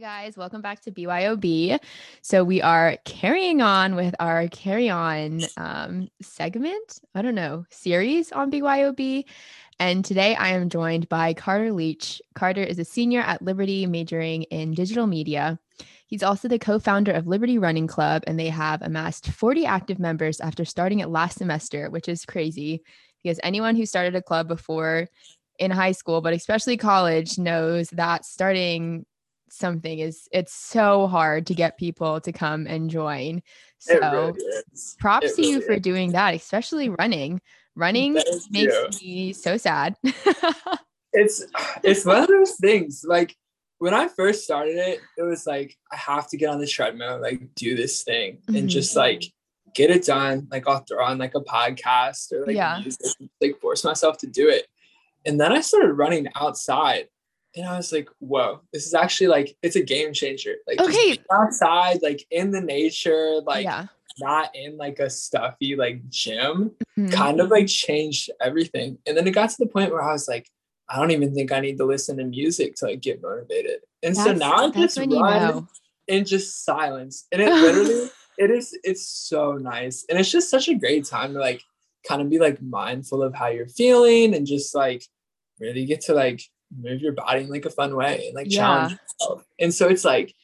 Hi guys, welcome back to BYOB. So we are carrying on with our carry-on segment, series on BYOB. And today I am joined by Carter Leach. Carter is a senior at Liberty majoring in digital media. He's also the co-founder of Liberty Running Club, and they have amassed 40 active members after starting it last semester, which is crazy because anyone who started a club before in high school, but especially college, knows that starting something it's so hard to get people to come and join. So props to you for doing that, especially running makes me so sad. It's one of those things, like when I first started it was like I have to get on the treadmill, like do this thing and just like get it done, like I'll throw on like a podcast or like music, like force myself to do it. And then I started running outside. And I was like, whoa, this is actually like, it's a game changer. Like just outside, like in the nature, like not in like a stuffy, like gym, kind of like changed everything. And then it got to the point where I was like, I don't even think I need to listen to music to like get motivated. And so now I just run in just silence. And it literally, it's so nice. And it's just such a great time to like, kind of be like mindful of how you're feeling and just like really get to like, move your body in like a fun way and like challenge yourself. And so it's like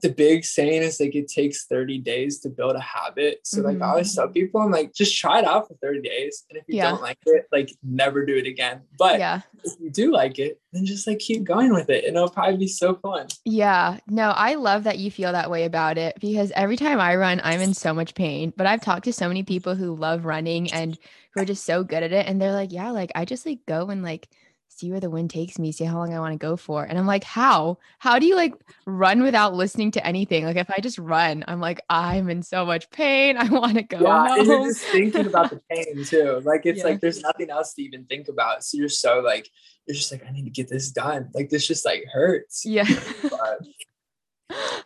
the big saying is like it takes 30 days to build a habit. So like I always tell people, I'm like, just try it out for 30 days. And if you don't like it, like never do it again. But if you do like it, then just like keep going with it. And it'll probably be so fun. Yeah. No, I love that you feel that way about it because every time I run, I'm in so much pain. But I've talked to so many people who love running and who are just so good at it. And they're like, yeah, like I just like go and like see where the wind takes me, see how long I want to go for. And I'm like, how do you like run without listening to anything? Like if I just run, I'm like, I'm in so much pain. I want to go home. And you're just thinking about the pain too. Like it's like, there's nothing else to even think about. So you're so like, you're just like, I need to get this done. Like this just like hurts. Yeah.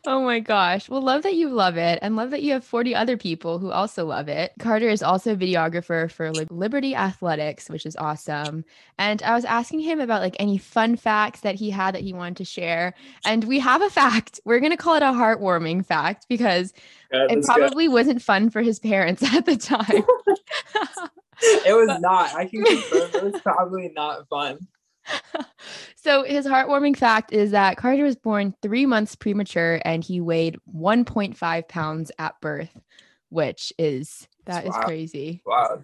Oh my gosh. Well, love that you love it and love that you have 40 other people who also love it. Carter is also a videographer for Liberty Athletics, which is awesome. And I was asking him about like any fun facts that he had that he wanted to share. And we have a fact. We're going to call it a heartwarming fact because it probably wasn't fun for his parents at the time. It was not. I can confirm it was probably not fun. So his heartwarming fact is that Carter was born 3 months premature and he weighed 1.5 pounds at birth, which is, that is crazy. Wow.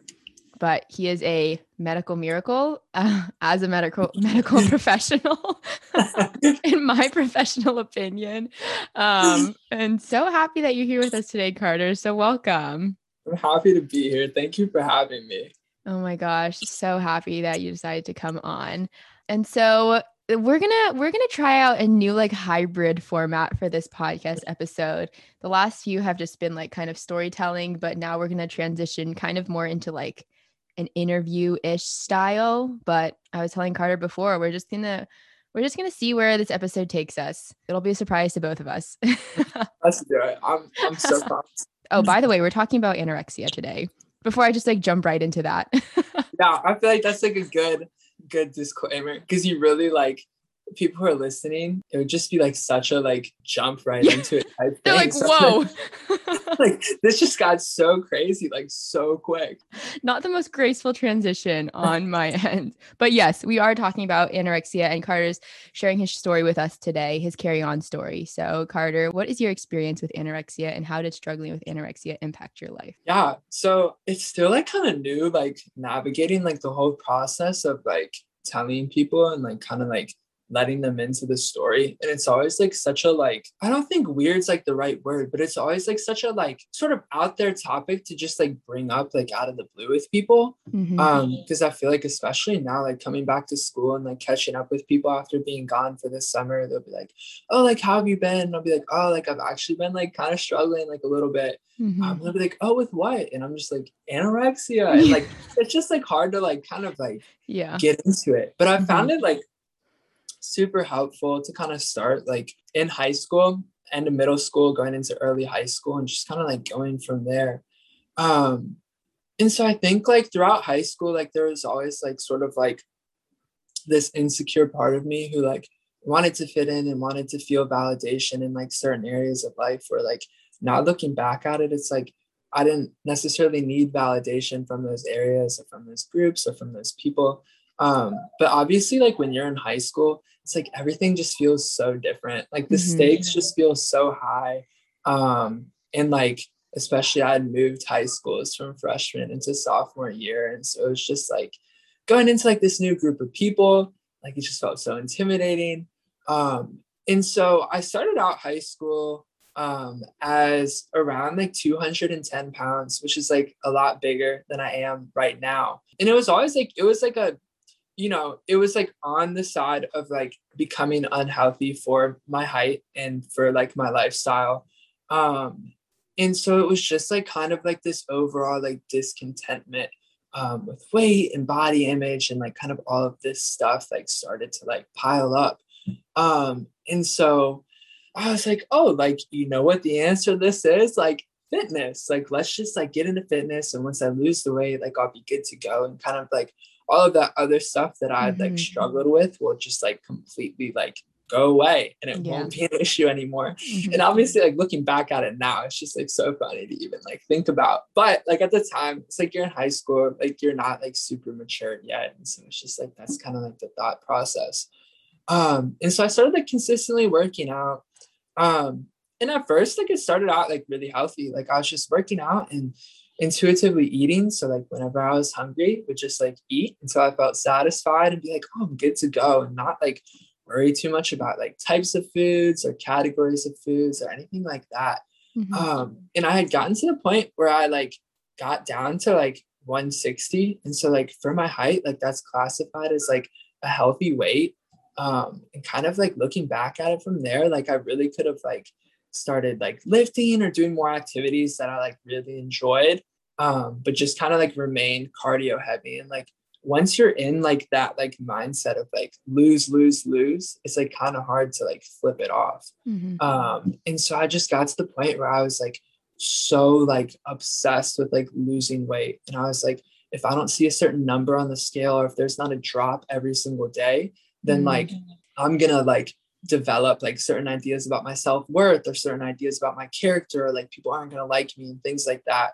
But he is a medical miracle as a medical professional, in my professional opinion. And so happy that you're here with us today, Carter. So welcome. I'm happy to be here. Thank you for having me. Oh my gosh, so happy that you decided to come on. And so we're going to try out a new like hybrid format for this podcast episode. The last few have just been like kind of storytelling, but now we're going to transition kind of more into like an interview-ish style, but I was telling Carter before, we're just going to see where this episode takes us. It'll be a surprise to both of us. Let's do it. I'm so pumped. Oh, by the way, we're talking about anorexia today. Before I just like jump right into that. Yeah, I feel like that's like a good disclaimer because you really like people who are listening, it would just be like such a like jump right into it. They're like, so whoa. Like this just got so crazy, like so quick. Not the most graceful transition on my end. But yes, we are talking about anorexia and Carter's sharing his story with us today, his carry-on story. So Carter, what is your experience with anorexia and how did struggling with anorexia impact your life? Yeah. So it's still like kind of new, like navigating like the whole process of like telling people and like kind of like letting them into the story. And it's always like such a like, I don't think weird's like the right word, but it's always like such a like sort of out there topic to just like bring up like out of the blue with people. Because I feel like especially now, like coming back to school and like catching up with people after being gone for this summer, they'll be like, oh, like how have you been? And I'll be like, oh, like I've actually been like kind of struggling like a little bit. They'll be like, oh, with what? And I'm just like, anorexia. And like it's just like hard to like kind of like get into it. But I found it like super helpful to kind of start like in high school and in middle school, going into early high school and just kind of like going from there. And so I think like throughout high school, like there was always like sort of like this insecure part of me who like wanted to fit in and wanted to feel validation in like certain areas of life where like now looking back at it, it's like, I didn't necessarily need validation from those areas or from those groups or from those people. But obviously like when you're in high school, it's like everything just feels so different. Like the stakes just feel so high. And like, especially I had moved high schools from freshman into sophomore year. And so it was just like going into like this new group of people, like it just felt so intimidating. And so I started out high school as around like 210 pounds, which is like a lot bigger than I am right now. And it was always like, it was like a, you know, it was like on the side of like becoming unhealthy for my height and for like my lifestyle. And so it was just like kind of like this overall like discontentment with weight and body image and like kind of all of this stuff like started to like pile up. And so I was like, oh, like, you know what the answer to this is? Like fitness, like, let's just like get into fitness. And once I lose the weight, like I'll be good to go. And kind of like all of that other stuff that I like struggled with will just like completely like go away and it won't be an issue anymore. And obviously like looking back at it now, it's just like so funny to even like think about, but like at the time it's like you're in high school, like you're not like super matured yet. And so it's just like, that's kind of like the thought process. And so I started like consistently working out. And at first, like it started out like really healthy. Like I was just working out and intuitively eating. So like whenever I was hungry, would just like eat until I felt satisfied and be like, oh, I'm good to go. And not like worry too much about like types of foods or categories of foods or anything like that. And I had gotten to the point where I like got down to like 160. And so like for my height, like that's classified as like a healthy weight. And kind of like looking back at it from there, like I really could have like started like lifting or doing more activities that I like really enjoyed, but just kind of like remained cardio heavy. And like, once you're in like that, like mindset of like lose, lose, lose, it's like kind of hard to like flip it off. And so I just got to the point where I was like, so like obsessed with like losing weight. And I was like, if I don't see a certain number on the scale, or if there's not a drop every single day, then like, I'm gonna like develop like certain ideas about my self-worth or certain ideas about my character, or like people aren't gonna like me and things like that.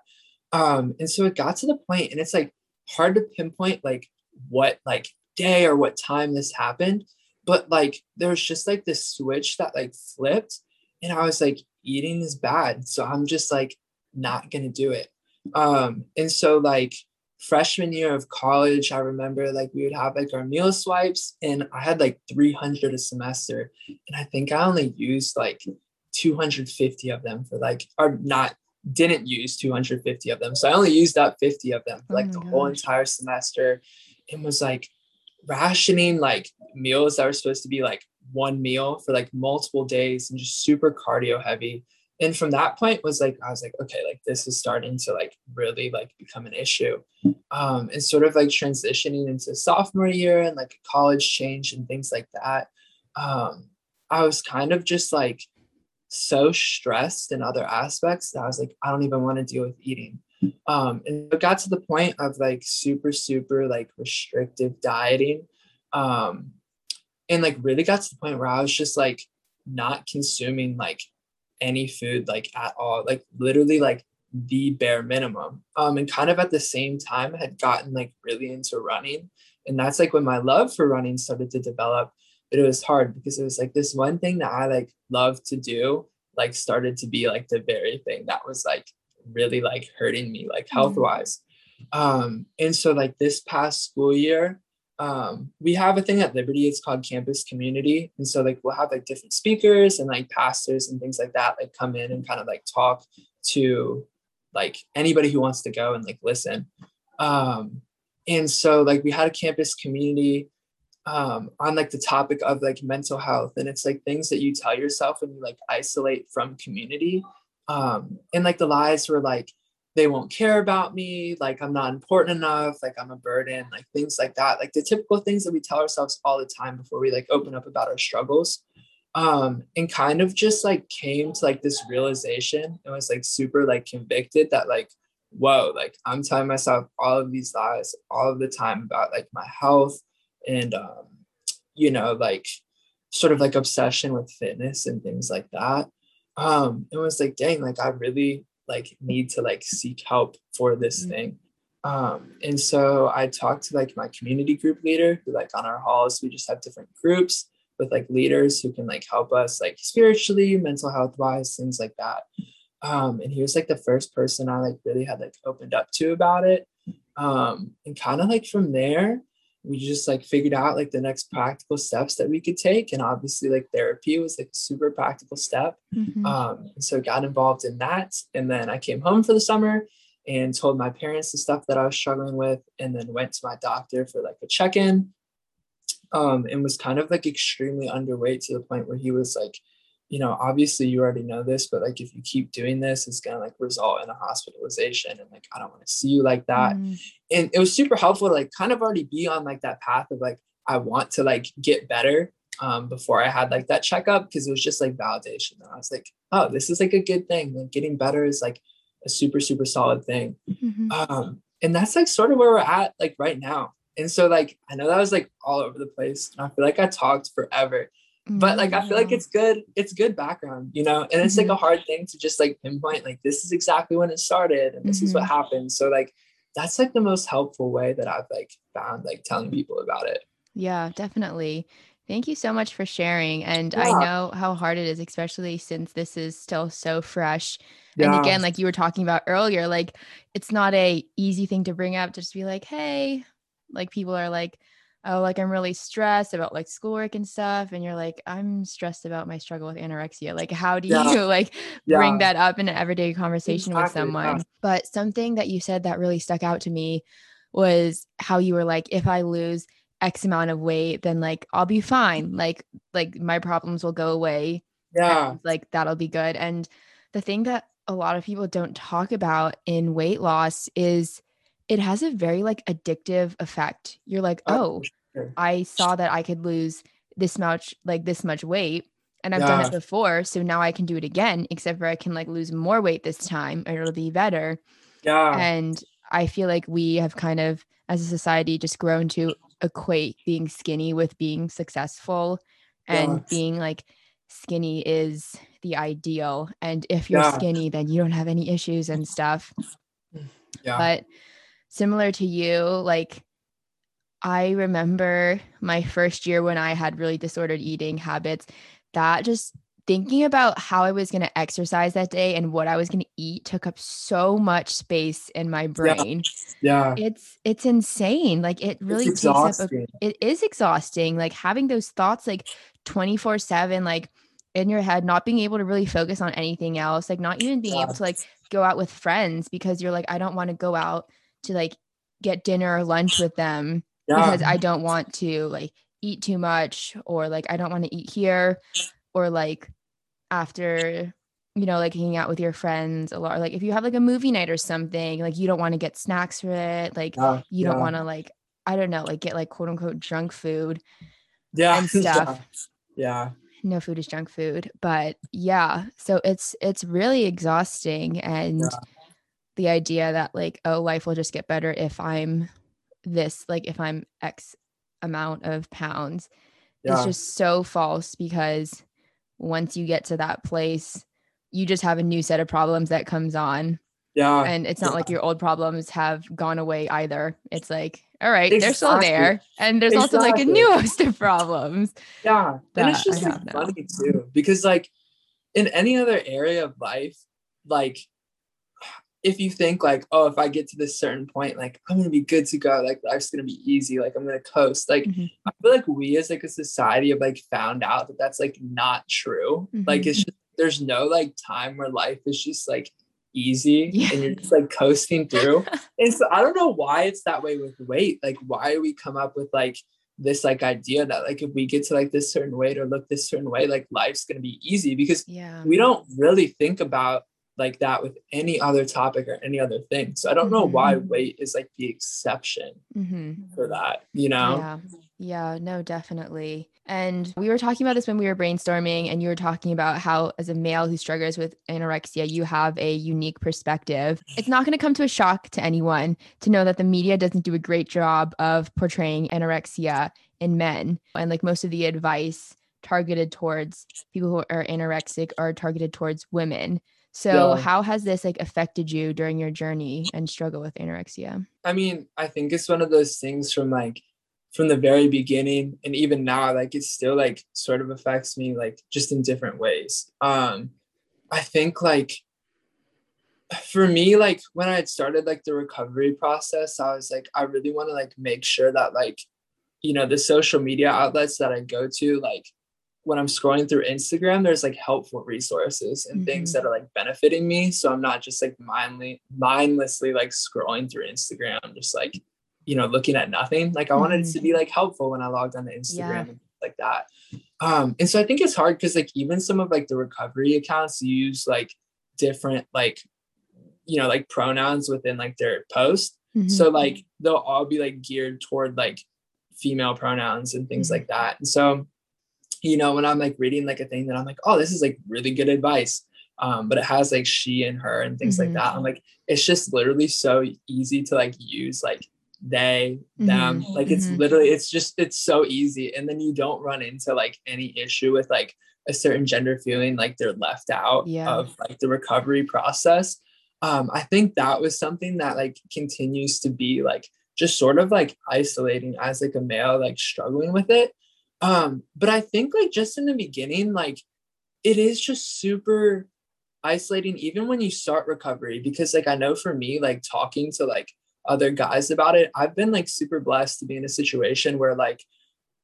And so it got to the point, and it's like hard to pinpoint like what like day or what time this happened, but like there was just like this switch that like flipped, and I was like, eating is bad, so I'm just like not gonna do it. And so like freshman year of college, I remember like we would have like our meal swipes, and I had like 300 a semester, and I think I only used like 250 of them for like, or not, didn't use 250 of them. So I only used up 50 of them for like the whole entire semester, and was like rationing like meals that were supposed to be like one meal for like multiple days, and just super cardio heavy. And from that point was like, I was like, okay, like this is starting to like really like become an issue. And sort of like transitioning into sophomore year and like a college change and things like that. I was kind of just like so stressed in other aspects that I was like, I don't even want to deal with eating. And it got to the point of like super, super like restrictive dieting. And like really got to the point where I was just like not consuming like any food like at all, like literally like the bare minimum. And kind of at the same time I had gotten like really into running, and that's like when my love for running started to develop. But it was hard because it was like this one thing that I like loved to do like started to be like the very thing that was like really like hurting me like health wise. And so like this past school year, we have a thing at Liberty, it's called Campus Community. And so like, we'll have like different speakers and like pastors and things like that, like come in and kind of like talk to like anybody who wants to go and like listen. And so like we had a Campus Community on like the topic of like mental health. And it's like things that you tell yourself when you like isolate from community. And like the lies were like, they won't care about me, like I'm not important enough, like I'm a burden, like things like that. Like the typical things that we tell ourselves all the time before we like open up about our struggles. And kind of just like came to like this realization. It was like super like convicted that like, whoa, like I'm telling myself all of these lies all of the time about like my health and, you know, like sort of like obsession with fitness and things like that. It was like, dang, like I really like need to like seek help for this thing. And so I talked to like my community group leader, who like on our halls, we just have different groups with like leaders who can like help us like spiritually, mental health wise, things like that. And he was like the first person I like really had like opened up to about it. And kind of like from there, we just like figured out like the next practical steps that we could take. And obviously like therapy was like a super practical step. And so got involved in that. And then I came home for the summer and told my parents the stuff that I was struggling with, and then went to my doctor for like a check-in, and was kind of like extremely underweight to the point where he was like, you know, obviously you already know this, but like, if you keep doing this, it's going to like result in a hospitalization. And like, I don't want to see you like that. And it was super helpful to like kind of already be on like that path of like, I want to like get better, before I had like that checkup. Cause it was just like validation. And I was like, oh, this is like a good thing. Like getting better is like a super, super solid thing. And that's like sort of where we're at like right now. And so like, I know that was like all over the place, and I feel like I talked forever, but like, I feel like it's good background, you know, and it's like a hard thing to just like pinpoint, like, this is exactly when it started and this is what happened. So like, that's like the most helpful way that I've like found, like telling people about it. Yeah, definitely. Thank you so much for sharing. And I know how hard it is, especially since this is still so fresh. And again, like you were talking about earlier, like it's not a easy thing to bring up, to just be like, hey, like people are like, oh, like I'm really stressed about like schoolwork and stuff. And you're like, I'm stressed about my struggle with anorexia. Like, how do you like bring that up in an everyday conversation with someone? But something that you said that really stuck out to me was how you were like, if I lose X amount of weight, then like, I'll be fine. Like my problems will go away. And, like, that'll be good. And the thing that a lot of people don't talk about in weight loss is it has a very like addictive effect. You're like, oh, I saw that I could lose this much, like this much weight, and I've done it before. So now I can do it again, except for I can like lose more weight this time and it'll be better. And I feel like we have kind of, as a society, just grown to equate being skinny with being successful, and being like skinny is the ideal. And if you're skinny, then you don't have any issues and stuff. But similar to you, like I remember my first year when I had really disordered eating habits, that just thinking about how I was going to exercise that day and what I was going to eat took up so much space in my brain. It's insane. Like it really takes up it is exhausting. Like having those thoughts like 24/7, like in your head, not being able to really focus on anything else, like not even being able to like go out with friends because you're like, I don't want to go out to like get dinner or lunch with them because I don't want to like eat too much, or like, I don't want to eat here. Or like after, you know, like hanging out with your friends a lot, or like if you have like a movie night or something, like you don't want to get snacks for it. Like you don't want to like, I don't know, like get like quote unquote junk food and stuff. No food is junk food, but so it's really exhausting. And the idea that like, oh, life will just get better if I'm this, like if I'm X amount of pounds, it's just so false, because once you get to that place, you just have a new set of problems that comes on. And it's not like your old problems have gone away either. It's like, all right, they're still there. And there's also like a new host of problems. And it's just like funny too, because like in any other area of life, like if you think like, oh, if I get to this certain point, like I'm going to be good to go. Like life's going to be easy. Like I'm going to coast. Like I feel like we as like a society have like found out that that's like not true. Like it's just, there's no like time where life is just like easy and you're just like coasting through. And so I don't know why it's that way with weight. Like why we come up with like this like idea that like if we get to like this certain weight or look this certain way, like life's going to be easy, because we don't really think about like that with any other topic or any other thing. So I don't know why weight is like the exception for that, you know? Yeah, no, definitely. And we were talking about this when we were brainstorming, and you were talking about how as a male who struggles with anorexia, you have a unique perspective. It's not going to come to a shock to anyone to know that the media doesn't do a great job of portraying anorexia in men. And like most of the advice targeted towards people who are anorexic are targeted towards women. So how has this like affected you during your journey and struggle with anorexia? I mean, I think it's one of those things from the very beginning, and even now, like it still like sort of affects me, like just in different ways. I think like for me, like when I had started like the recovery process, I was like, I really want to like make sure that like, you know, the social media outlets that I go to, like when I'm scrolling through Instagram, there's like helpful resources and things that are like benefiting me. So I'm not just like mindlessly like scrolling through Instagram, just like, you know, looking at nothing. Like I wanted it to be like helpful when I logged on to Instagram and things like that. And so I think it's hard because like even some of like the recovery accounts use like different, like, you know, like pronouns within like their post. So like they'll all be like geared toward like female pronouns and things like that. And so, you know, when I'm like reading like a thing that I'm like, oh, this is like really good advice. But it has like she and her and things like that. I'm like, it's just literally so easy to like use like they, them, like it's literally, it's just, it's so easy. And then you don't run into like any issue with like a certain gender feeling like they're left out of like the recovery process. I think that was something that like continues to be like just sort of like isolating as like a male, like struggling with it. But I think like just in the beginning, like it is just super isolating, even when you start recovery, because like, I know for me, like talking to like other guys about it, I've been like super blessed to be in a situation where like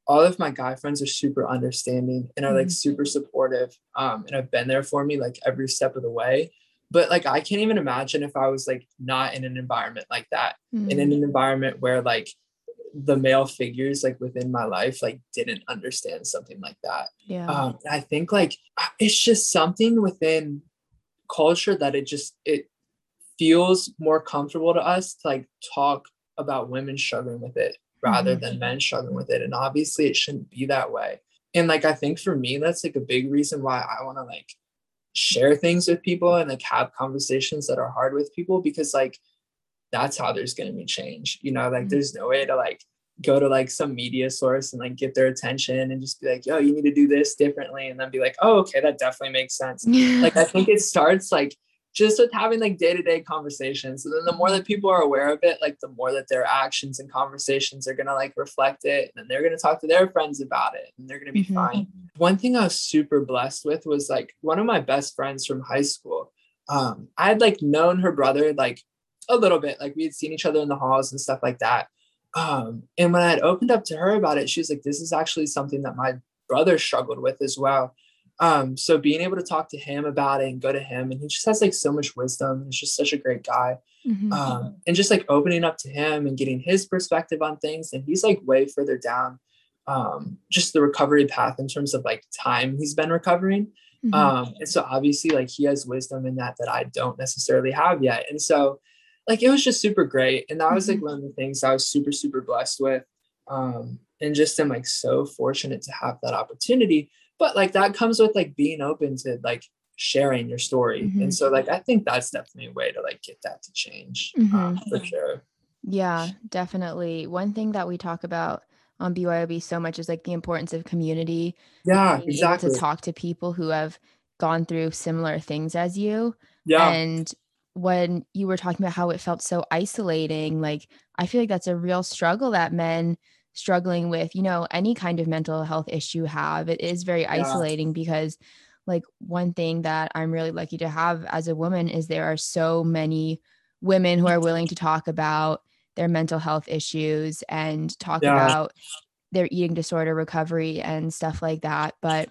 all of my guy friends are super understanding and are like super supportive, and have been there for me like every step of the way. But like, I can't even imagine if I was like not in an environment like that, and in an environment where like the male figures like within my life like didn't understand something like that. I think like it's just something within culture that it just, it feels more comfortable to us to like talk about women struggling with it rather than men struggling with it. And obviously it shouldn't be that way. And like I think for me that's like a big reason why I want to like share things with people and like have conversations that are hard with people, because like that's how there's going to be change, you know, like there's no way to like go to like some media source and like get their attention and just be like, yo, you need to do this differently. And then be like, oh, okay, that definitely makes sense. Like, I think it starts like just with having like day-to-day conversations. And then the more that people are aware of it, like the more that their actions and conversations are going to like reflect it. And then they're going to talk to their friends about it and they're going to be fine. One thing I was super blessed with was like one of my best friends from high school. I had like known her brother, like a little bit, like we had seen each other in the halls and stuff like that. And when I had opened up to her about it, she was like, this is actually something that my brother struggled with as well. So being able to talk to him about it and go to him, and he just has like so much wisdom. He's just such a great guy. And just like opening up to him and getting his perspective on things. And he's like way further down, just the recovery path in terms of like time he's been recovering. And so obviously like he has wisdom in that I don't necessarily have yet. And so like, it was just super great. And that was like one of the things I was super, super blessed with. And just am like so fortunate to have that opportunity. But like that comes with like being open to like sharing your story. And so like, I think that's definitely a way to like get that to change for sure. Yeah, definitely. One thing that we talk about on BYOB so much is like the importance of community. Yeah, exactly. To talk to people who have gone through similar things as you. Yeah. And when you were talking about how it felt so isolating, like, I feel like that's a real struggle that men struggling with, you know, any kind of mental health issue have. It is very isolating because like one thing that I'm really lucky to have as a woman is there are so many women who are willing to talk about their mental health issues and talk about their eating disorder recovery and stuff like that. But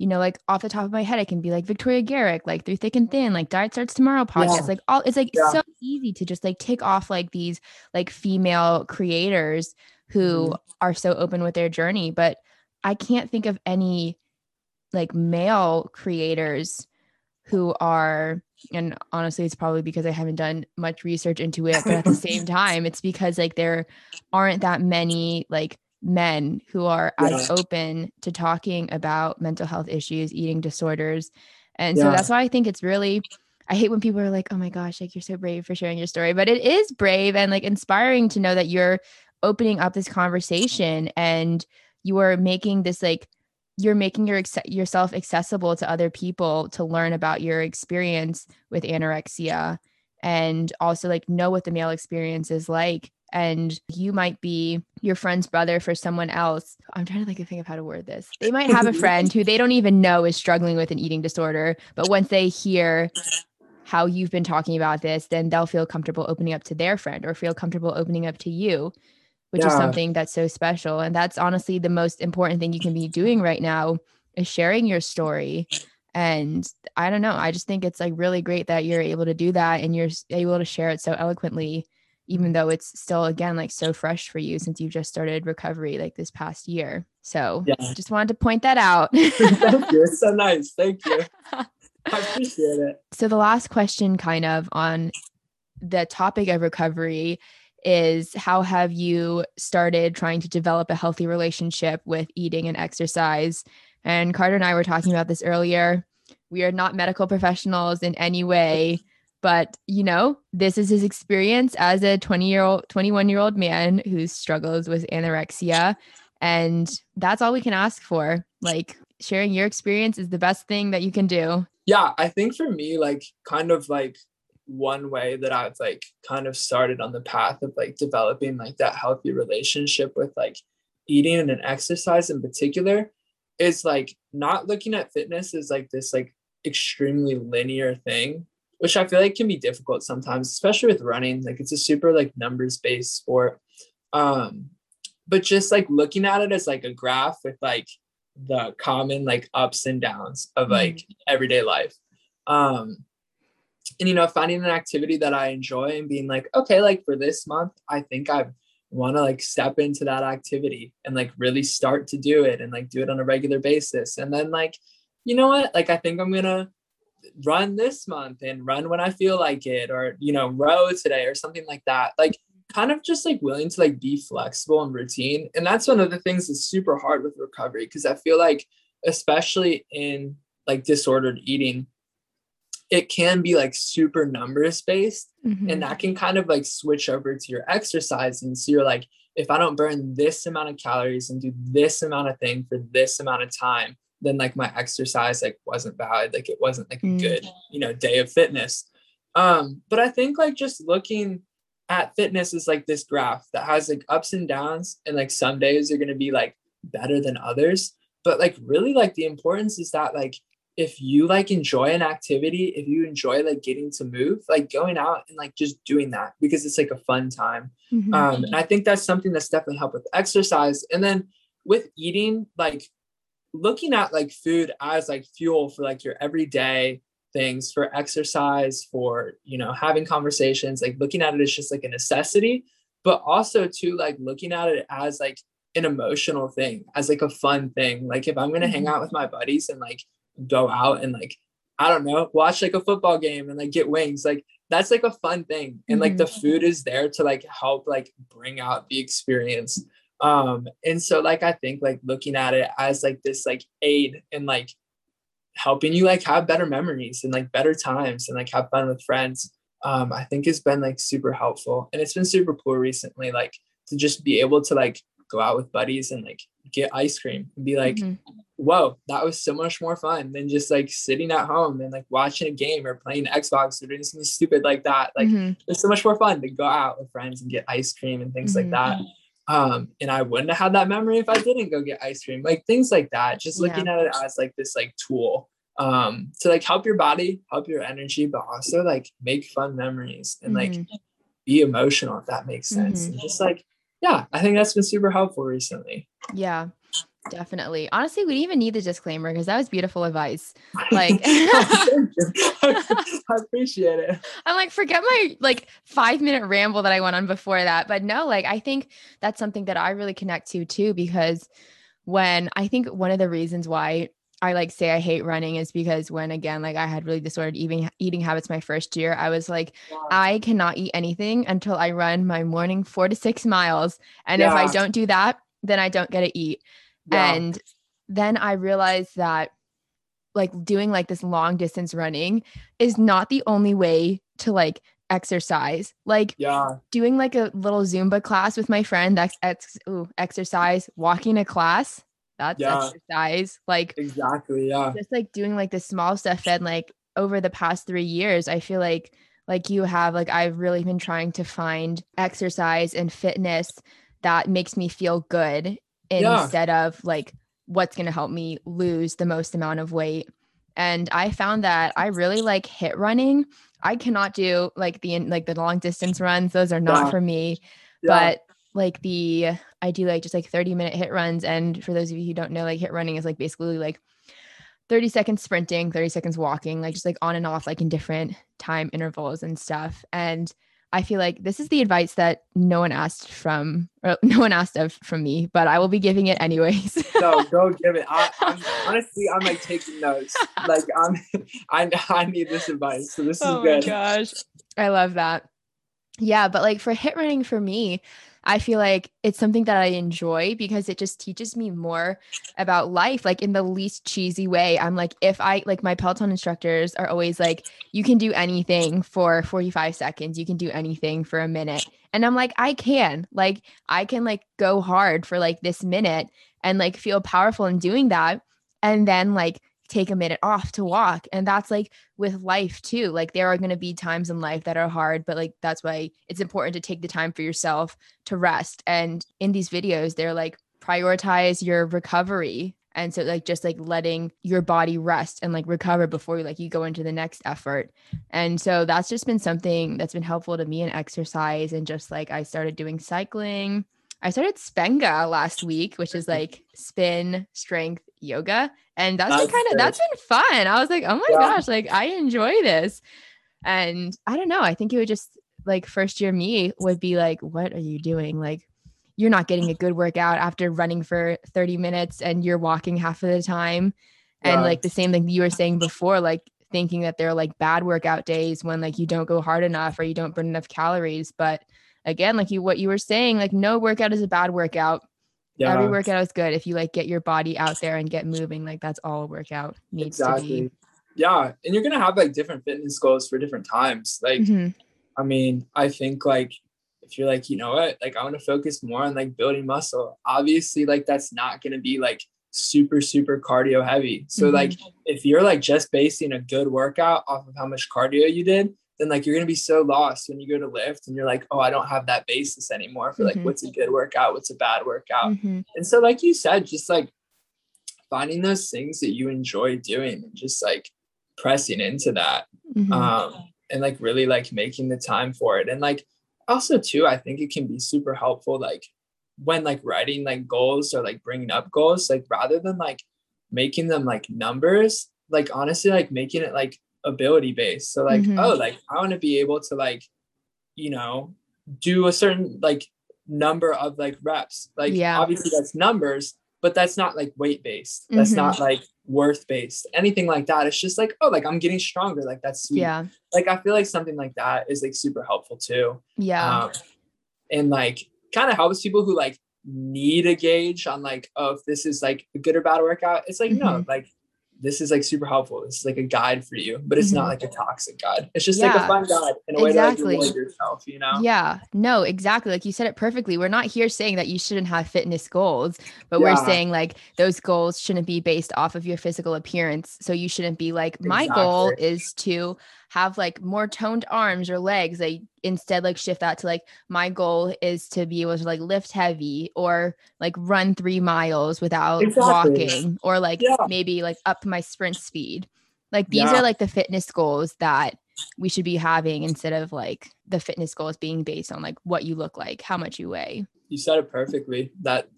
you know, like off the top of my head, I can be like Victoria Garrick, like Through Thick and Thin, like Diet Starts Tomorrow podcast, like all, it's like so easy to just like tick off like these like female creators who are so open with their journey. But I can't think of any like male creators who are, and honestly, it's probably because I haven't done much research into it, but at the same time, it's because like there aren't that many like men who are as open to talking about mental health issues, eating disorders. And so that's why I think it's really, I hate when people are like, oh my gosh, like you're so brave for sharing your story, but it is brave and like inspiring to know that you're opening up this conversation and you are making this like you're making yourself accessible to other people to learn about your experience with anorexia, and also like know what the male experience is like. And you might be your friend's brother for someone else. I'm trying to think of how to word this. They might have a friend who they don't even know is struggling with an eating disorder, but once they hear how you've been talking about this, then they'll feel comfortable opening up to their friend or feel comfortable opening up to you, which is something that's so special. And that's honestly the most important thing you can be doing right now, is sharing your story. And I don't know, I just think it's like really great that you're able to do that and you're able to share it so eloquently, even though it's still, again, like so fresh for you since you've just started recovery like this past year. So just wanted to point that out. Thank you. It's so nice. Thank you. I appreciate it. So the last question kind of on the topic of recovery is, how have you started trying to develop a healthy relationship with eating and exercise? And Carter and I were talking about this earlier. We are not medical professionals in any way, but, you know, this is his experience as a 21-year-old man who struggles with anorexia. And that's all we can ask for. Like, sharing your experience is the best thing that you can do. Yeah, I think for me, like, kind of like one way that I've like kind of started on the path of like developing like that healthy relationship with like eating and exercise in particular is like not looking at fitness as like this like extremely linear thing, which I feel like can be difficult sometimes, especially with running. Like, it's a super like numbers-based sport. But just like looking at it as like a graph with like the common like ups and downs of like everyday life. And, you know, finding an activity that I enjoy and being like, okay, like for this month, I think I want to like step into that activity and like really start to do it and like do it on a regular basis. And then like, you know what, like, I think I'm going to run this month and run when I feel like it, or, you know, row today or something like that. Like, kind of just like willing to like be flexible and routine. And that's one of the things that's super hard with recovery, because I feel like, especially in like disordered eating, it can be like super numbers based, and that can kind of like switch over to your exercise. And so you're like, if I don't burn this amount of calories and do this amount of thing for this amount of time, then like my exercise like wasn't valid. Like, it wasn't like a good, you know, day of fitness. But I think like just looking at fitness is like this graph that has like ups and downs, and like some days are going to be like better than others. But like really like the importance is that like, if you like enjoy an activity, if you enjoy like getting to move, like going out and like just doing that, because it's like a fun time. And I think that's something that's definitely helped with exercise. And then with eating, like looking at like food as like fuel for like your everyday things, for exercise, for, you know, having conversations, like looking at it as just like a necessity, but also too like looking at it as like an emotional thing, as like a fun thing. Like, if I'm going to hang out with my buddies and like go out and like, I don't know, watch like a football game and like get wings, like that's like a fun thing. And like the food is there to like help like bring out the experience. And so like, I think like looking at it as like this like aid and like helping you like have better memories and like better times and like have fun with friends, I think has been like super helpful. And it's been super cool recently, like to just be able to like go out with buddies and like get ice cream and be like, whoa, that was so much more fun than just like sitting at home and like watching a game or playing Xbox or doing something stupid like that. Like, it's so much more fun to go out with friends and get ice cream and things like that. And I wouldn't have had that memory if I didn't go get ice cream, like things like that. Just looking at it as like this like tool to like help your body, help your energy, but also like make fun memories and like be emotional, if that makes sense. And just like, yeah, I think that's been super helpful recently. Yeah, definitely. Honestly, we didn't even need the disclaimer because that was beautiful advice. Like, I appreciate it. I'm like, forget my like 5-minute ramble that I went on before that. But no, like, I think that's something that I really connect to too, because when I think one of the reasons why I like say I hate running is because when, again, like I had really disordered eating habits my first year, I was like, I cannot eat anything until I run my morning 4 to 6 miles. And if I don't do that, then I don't get to eat. And then I realized that like doing like this long distance running is not the only way to like exercise, like doing like a little Zumba class with my friend, that's exercise, walking to class, That's exercise. Like, exactly. Yeah. Just like doing like the small stuff. And like over the past 3 years, I feel like you have, like, I've really been trying to find exercise and fitness that makes me feel good instead of like what's going to help me lose the most amount of weight. And I found that I really like HIIT running. I cannot do like the long distance runs. Those are not for me, but like I do like just like 30-minute HIIT runs. And for those of you who don't know, like HIIT running is like basically like 30 seconds sprinting, 30 seconds walking, like just like on and off, like in different time intervals and stuff. And I feel like this is the advice that no one asked from me, but I will be giving it anyways. No, go give it. I'm honestly like taking notes. Like I need this advice. So this is good. Oh my gosh. I love that. Yeah. But like for HIIT running for me, I feel like it's something that I enjoy because it just teaches me more about life, like in the least cheesy way. I'm like, if I like my Peloton instructors are always like, you can do anything for 45 seconds. You can do anything for a minute. And I'm like, I can like go hard for like this minute and like feel powerful in doing that. And then like take a minute off to walk. And that's like with life too. Like there are going to be times in life that are hard, but like, that's why it's important to take the time for yourself to rest. And in these videos, they're like, prioritize your recovery. And so like, just like letting your body rest and like recover before you go into the next effort. And so that's just been something that's been helpful to me in exercise. And just like, I started doing cycling. I started Spenga last week, which is like spin strength yoga. And that's been fun. I was like, oh my gosh, like I enjoy this. And I don't know. I think it would just like first year me would be like, what are you doing? Like you're not getting a good workout after running for 30 minutes and you're walking half of the time. And like the same thing you were saying before, like thinking that they're like bad workout days when like you don't go hard enough or you don't burn enough calories. But again, like what you were saying, like no workout is a bad workout. Yeah. Every workout is good. If you like get your body out there and get moving, like that's all a workout needs to be. Yeah. And you're going to have like different fitness goals for different times. Like, I mean, I think like, if you're like, you know what, like I want to focus more on like building muscle, obviously like that's not going to be like super, super cardio heavy. So like, if you're like just basing a good workout off of how much cardio you did, then like you're going to be so lost when you go to lift and you're like, oh, I don't have that basis anymore for like, what's a good workout? What's a bad workout? And so like you said, just like finding those things that you enjoy doing and just like pressing into that and like really like making the time for it. And like, also too, I think it can be super helpful. Like when like writing like goals or like bringing up goals, like rather than like making them like numbers, like honestly, like making it like ability based. So like, oh, like I want to be able to like, you know, do a certain like number of like reps. Like obviously that's numbers, but that's not like weight based. That's not like worth based, anything like that. It's just like, oh, like I'm getting stronger. Like that's sweet. Like, I feel like something like that is like super helpful too. And like kind of helps people who like need a gauge on like, oh, if this is like a good or bad workout. It's like, no, like, this is like super helpful. It's like a guide for you, but it's not like a toxic guide. It's just like a fun guide in a way to like reward yourself, you know? Yeah, no, exactly. Like you said it perfectly. We're not here saying that you shouldn't have fitness goals, but we're saying like those goals shouldn't be based off of your physical appearance. So you shouldn't be like, my goal is to have like more toned arms or legs. Like instead like shift that to like, my goal is to be able to like lift heavy or like run 3 miles without walking or like maybe like up my sprint speed. Like these are like the fitness goals that we should be having instead of like the fitness goals being based on like what you look like, how much you weigh. You said it perfectly. That's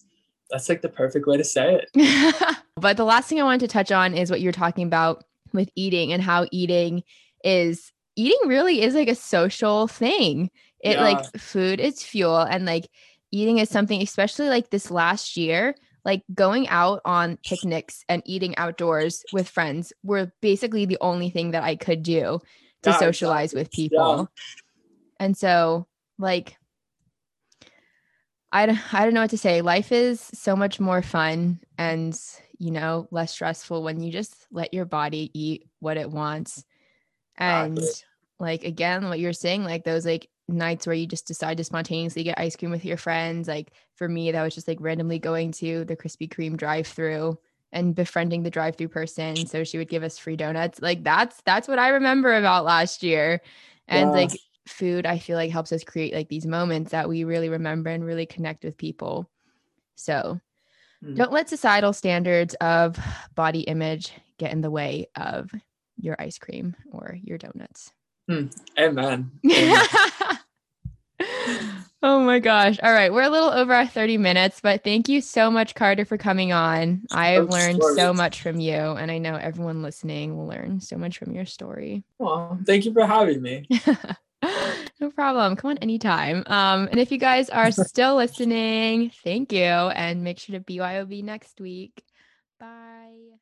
like the perfect way to say it. But the last thing I wanted to touch on is what you were talking about with eating and how eating really is like a social thing. It like food is fuel, and like eating is something, especially like this last year, like going out on picnics and eating outdoors with friends were basically the only thing that I could do to socialize with people. And so like, I don't know what to say. Life is so much more fun and, you know, less stressful when you just let your body eat what it wants. And like, again, what you're saying, like those like nights where you just decide to spontaneously get ice cream with your friends. Like for me, that was just like randomly going to the Krispy Kreme drive-through and befriending the drive-through person. So she would give us free donuts. Like that's what I remember about last year. And yes, like food, I feel like helps us create like these moments that we really remember and really connect with people. So don't let societal standards of body image get in the way of your ice cream or your donuts. Amen. Amen. Oh my gosh. All right. We're a little over our 30 minutes, but thank you so much, Carter, for coming on. I've learned so much from you, and I know everyone listening will learn so much from your story. Well, thank you for having me. No problem. Come on anytime. And if you guys are still listening, thank you. And make sure to BYOB next week. Bye.